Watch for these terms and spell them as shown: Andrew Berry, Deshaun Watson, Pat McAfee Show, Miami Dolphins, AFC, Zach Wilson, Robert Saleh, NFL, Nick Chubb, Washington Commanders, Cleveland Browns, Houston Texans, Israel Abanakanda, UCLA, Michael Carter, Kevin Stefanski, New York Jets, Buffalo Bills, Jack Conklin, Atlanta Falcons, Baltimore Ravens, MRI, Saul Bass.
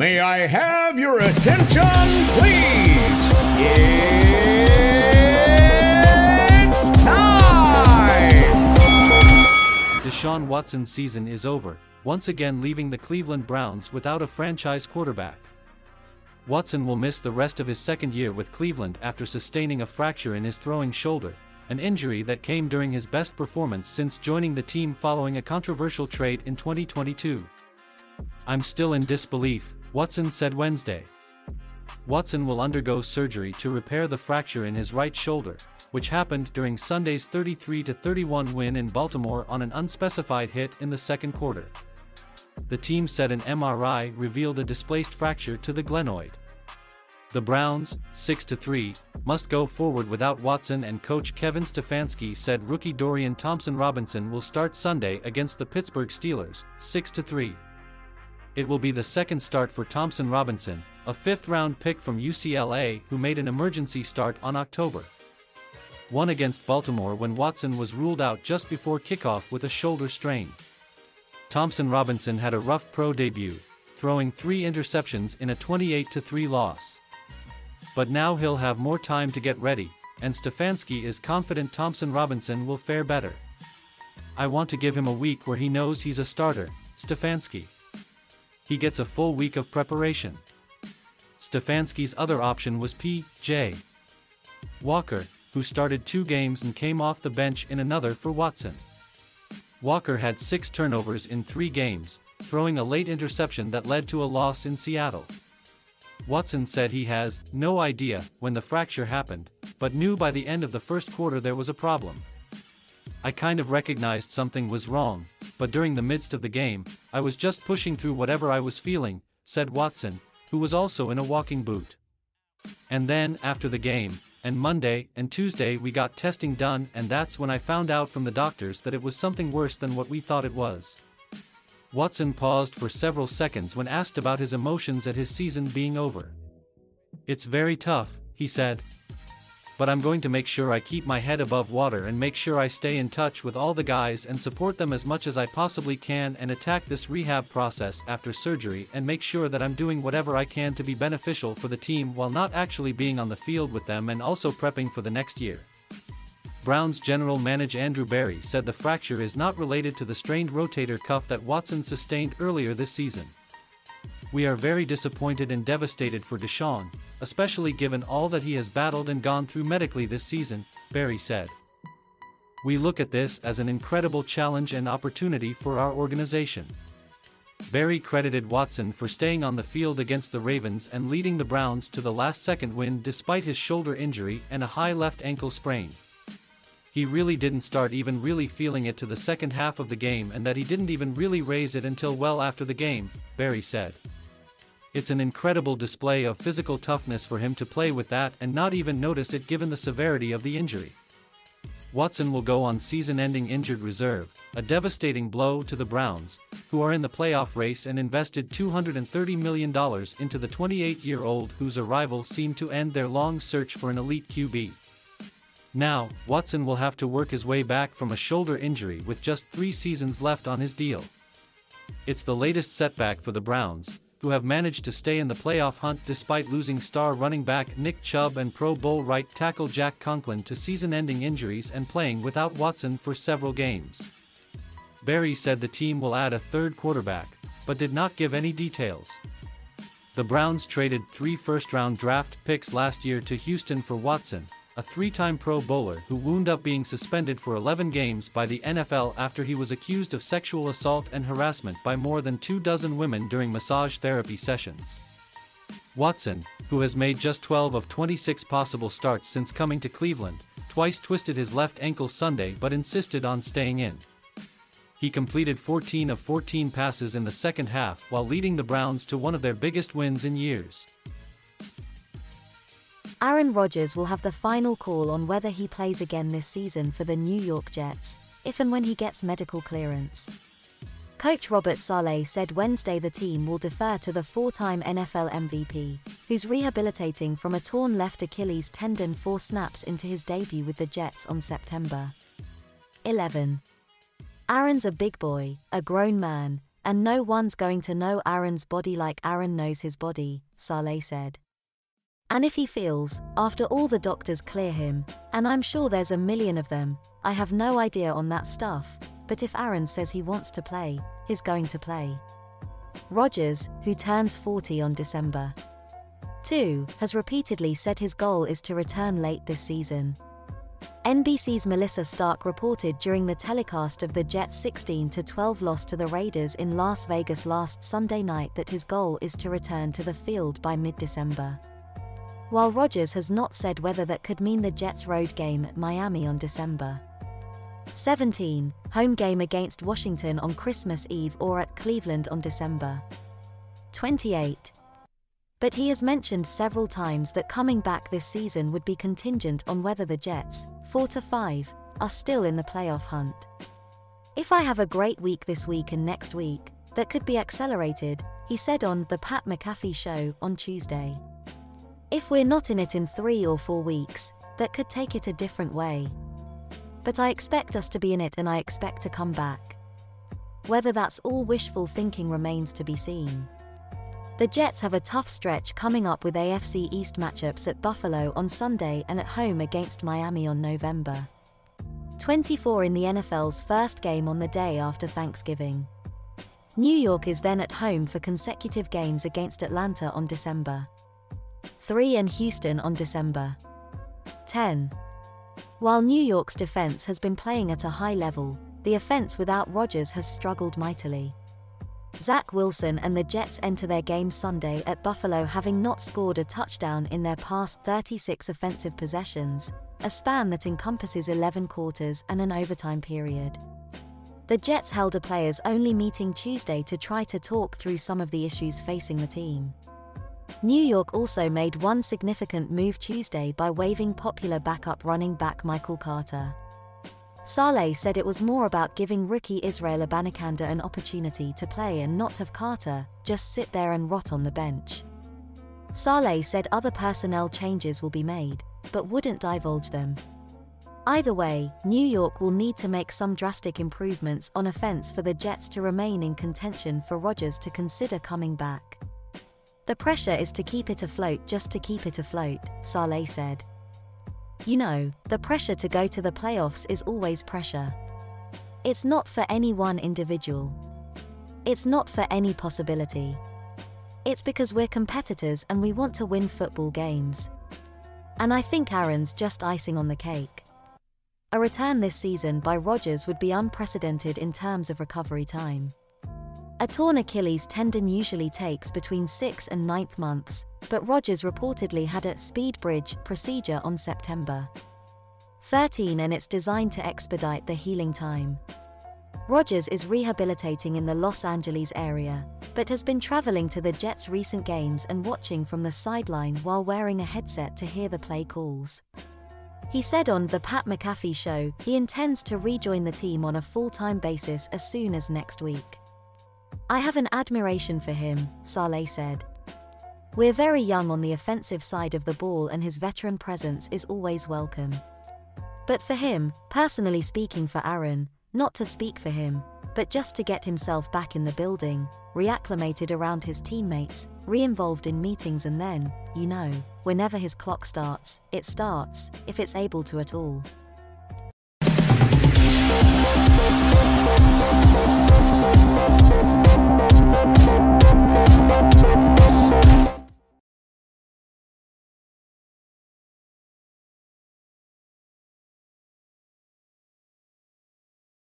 May I have your attention, please? It's time! Deshaun Watson's season is over, once again leaving the Cleveland Browns without a franchise quarterback. Watson will miss the rest of his second year with Cleveland after sustaining a fracture in his throwing shoulder, an injury that came during his best performance since joining the team following a controversial trade in 2022. "I'm still in disbelief," Watson said Wednesday. Watson will undergo surgery to repair the fracture in his right shoulder, which happened during Sunday's 33-31 win in Baltimore on an unspecified hit in the second quarter. The team said an MRI revealed a displaced fracture to the glenoid. The Browns, 6-3, must go forward without Watson, and coach Kevin Stefanski said rookie Dorian Thompson-Robinson will start Sunday against the Pittsburgh Steelers, 6-3. It will be the second start for Thompson-Robinson, a fifth-round pick from UCLA who made an emergency start on October 1 against Baltimore when Watson was ruled out just before kickoff with a shoulder strain. Thompson-Robinson had a rough pro debut, throwing 3 interceptions in a 28-3 loss. But now he'll have more time to get ready, and Stefanski is confident Thompson-Robinson will fare better. "I want to give him a week where he knows he's a starter," Stefanski. "He gets a full week of preparation." Stefanski's other option was P.J. Walker, who started 2 games and came off the bench in another for Watson. Walker had 6 turnovers in 3 games, throwing a late interception that led to a loss in Seattle. Watson said he has no idea when the fracture happened, but knew by the end of the first quarter there was a problem. "I kind of recognized something was wrong, but during the midst of the game, I was just pushing through whatever I was feeling," said Watson, who was also in a walking boot. "And then, after the game, and Monday and Tuesday we got testing done, and that's when I found out from the doctors that it was something worse than what we thought it was." Watson paused for several seconds when asked about his emotions at his season being over. "It's very tough," he said. "But I'm going to make sure I keep my head above water and make sure I stay in touch with all the guys and support them as much as I possibly can and attack this rehab process after surgery and make sure that I'm doing whatever I can to be beneficial for the team while not actually being on the field with them, and also prepping for the next year." Browns general manager Andrew Berry said the fracture is not related to the strained rotator cuff that Watson sustained earlier this season. "We are very disappointed and devastated for Deshaun, especially given all that he has battled and gone through medically this season," Berry said. "We look at this as an incredible challenge and opportunity for our organization." Berry credited Watson for staying on the field against the Ravens and leading the Browns to the last-second win despite his shoulder injury and a high left ankle sprain. "He really didn't start even really feeling it to the second half of the game, and that he didn't even really raise it until well after the game," Berry said. "It's an incredible display of physical toughness for him to play with that and not even notice it given the severity of the injury." Watson will go on season-ending injured reserve, a devastating blow to the Browns, who are in the playoff race and invested $230 million into the 28-year-old whose arrival seemed to end their long search for an elite QB. Now, Watson will have to work his way back from a shoulder injury with just 3 seasons left on his deal. It's the latest setback for the Browns, who have managed to stay in the playoff hunt despite losing star running back Nick Chubb and Pro Bowl right tackle Jack Conklin to season-ending injuries and playing without Watson for several games. Berry said the team will add a third quarterback, but did not give any details. The Browns traded 3 first-round draft picks last year to Houston for Watson, a 3-time Pro Bowler who wound up being suspended for 11 games by the NFL after he was accused of sexual assault and harassment by more than 2 dozen women during massage therapy sessions. Watson, who has made just 12 of 26 possible starts since coming to Cleveland, twice twisted his left ankle Sunday but insisted on staying in. He completed 14 of 14 passes in the second half while leading the Browns to one of their biggest wins in years. Aaron Rodgers will have the final call on whether he plays again this season for the New York Jets, if and when he gets medical clearance. Coach Robert Saleh said Wednesday the team will defer to the 4-time NFL MVP, who's rehabilitating from a torn left Achilles tendon 4 snaps into his debut with the Jets on September 11. "Aaron's a big boy, a grown man, And no one's going to know Aaron's body like Aaron knows his body, Saleh said. And if he feels, after all the doctors clear him, and I'm sure there's a million of them, I have no idea on that stuff, but if Aaron says he wants to play, he's going to play. Rodgers, who turns 40 on December 2, has repeatedly said his goal is to return late this season. NBC's Melissa Stark reported during the telecast of the Jets' 16-12 loss to the Raiders in Las Vegas last Sunday night that his goal is to return to the field by mid-December. While Rodgers has not said whether that could mean the Jets' road game at Miami on December 17, home game against Washington on Christmas Eve or at Cleveland on December 28. But he has mentioned several times that coming back this season would be contingent on whether the Jets, 4-5, are still in the playoff hunt. If I have a great week this week and next week, that could be accelerated, he said on the Pat McAfee Show on Tuesday. If we're not in it in 3 or 4 weeks, that could take it a different way. But I expect us to be in it and I expect to come back. Whether that's all wishful thinking remains to be seen. The Jets have a tough stretch coming up with AFC East matchups at Buffalo on Sunday and at home against Miami on November 24 in the NFL's first game on the day after Thanksgiving. New York is then at home for consecutive games against Atlanta on December 3 and Houston on December 10. While New York's defense has been playing at a high level, the offense without Rodgers has struggled mightily. Zach Wilson and the Jets enter their game Sunday at Buffalo having not scored a touchdown in their past 36 offensive possessions, a span that encompasses 11 quarters and an overtime period. The Jets held a players-only meeting Tuesday to try to talk through some of the issues facing the team. New York also made one significant move Tuesday by waiving popular backup running back Michael Carter. Saleh said it was more about giving rookie Israel Abanakanda an opportunity to play and not have Carter just sit there and rot on the bench. Saleh said other personnel changes will be made, but wouldn't divulge them. Either way, New York will need to make some drastic improvements on offense for the Jets to remain in contention for Rodgers to consider coming back. The pressure is to keep it afloat just to keep it afloat, Saleh said. You know, the pressure to go to the playoffs is always pressure. It's not for any one individual. It's not for any possibility. It's because we're competitors and we want to win football games. And I think Aaron's just icing on the cake. A return this season by Rodgers would be unprecedented in terms of recovery time. A torn Achilles tendon usually takes between 6 and 9 months, but Rodgers reportedly had a speed bridge procedure on September 13 and it's designed to expedite the healing time. Rodgers is rehabilitating in the Los Angeles area, but has been traveling to the Jets' recent games and watching from the sideline while wearing a headset to hear the play calls. He said on the Pat McAfee Show he intends to rejoin the team on a full-time basis as soon as next week. I have an admiration for him, Saleh said. We're very young on the offensive side of the ball and his veteran presence is always welcome. But for him, personally speaking for Aaron, not to speak for him, but just to get himself back in the building, reacclimated around his teammates, re-involved in meetings and then, you know, whenever his clock starts, it starts, if it's able to at all.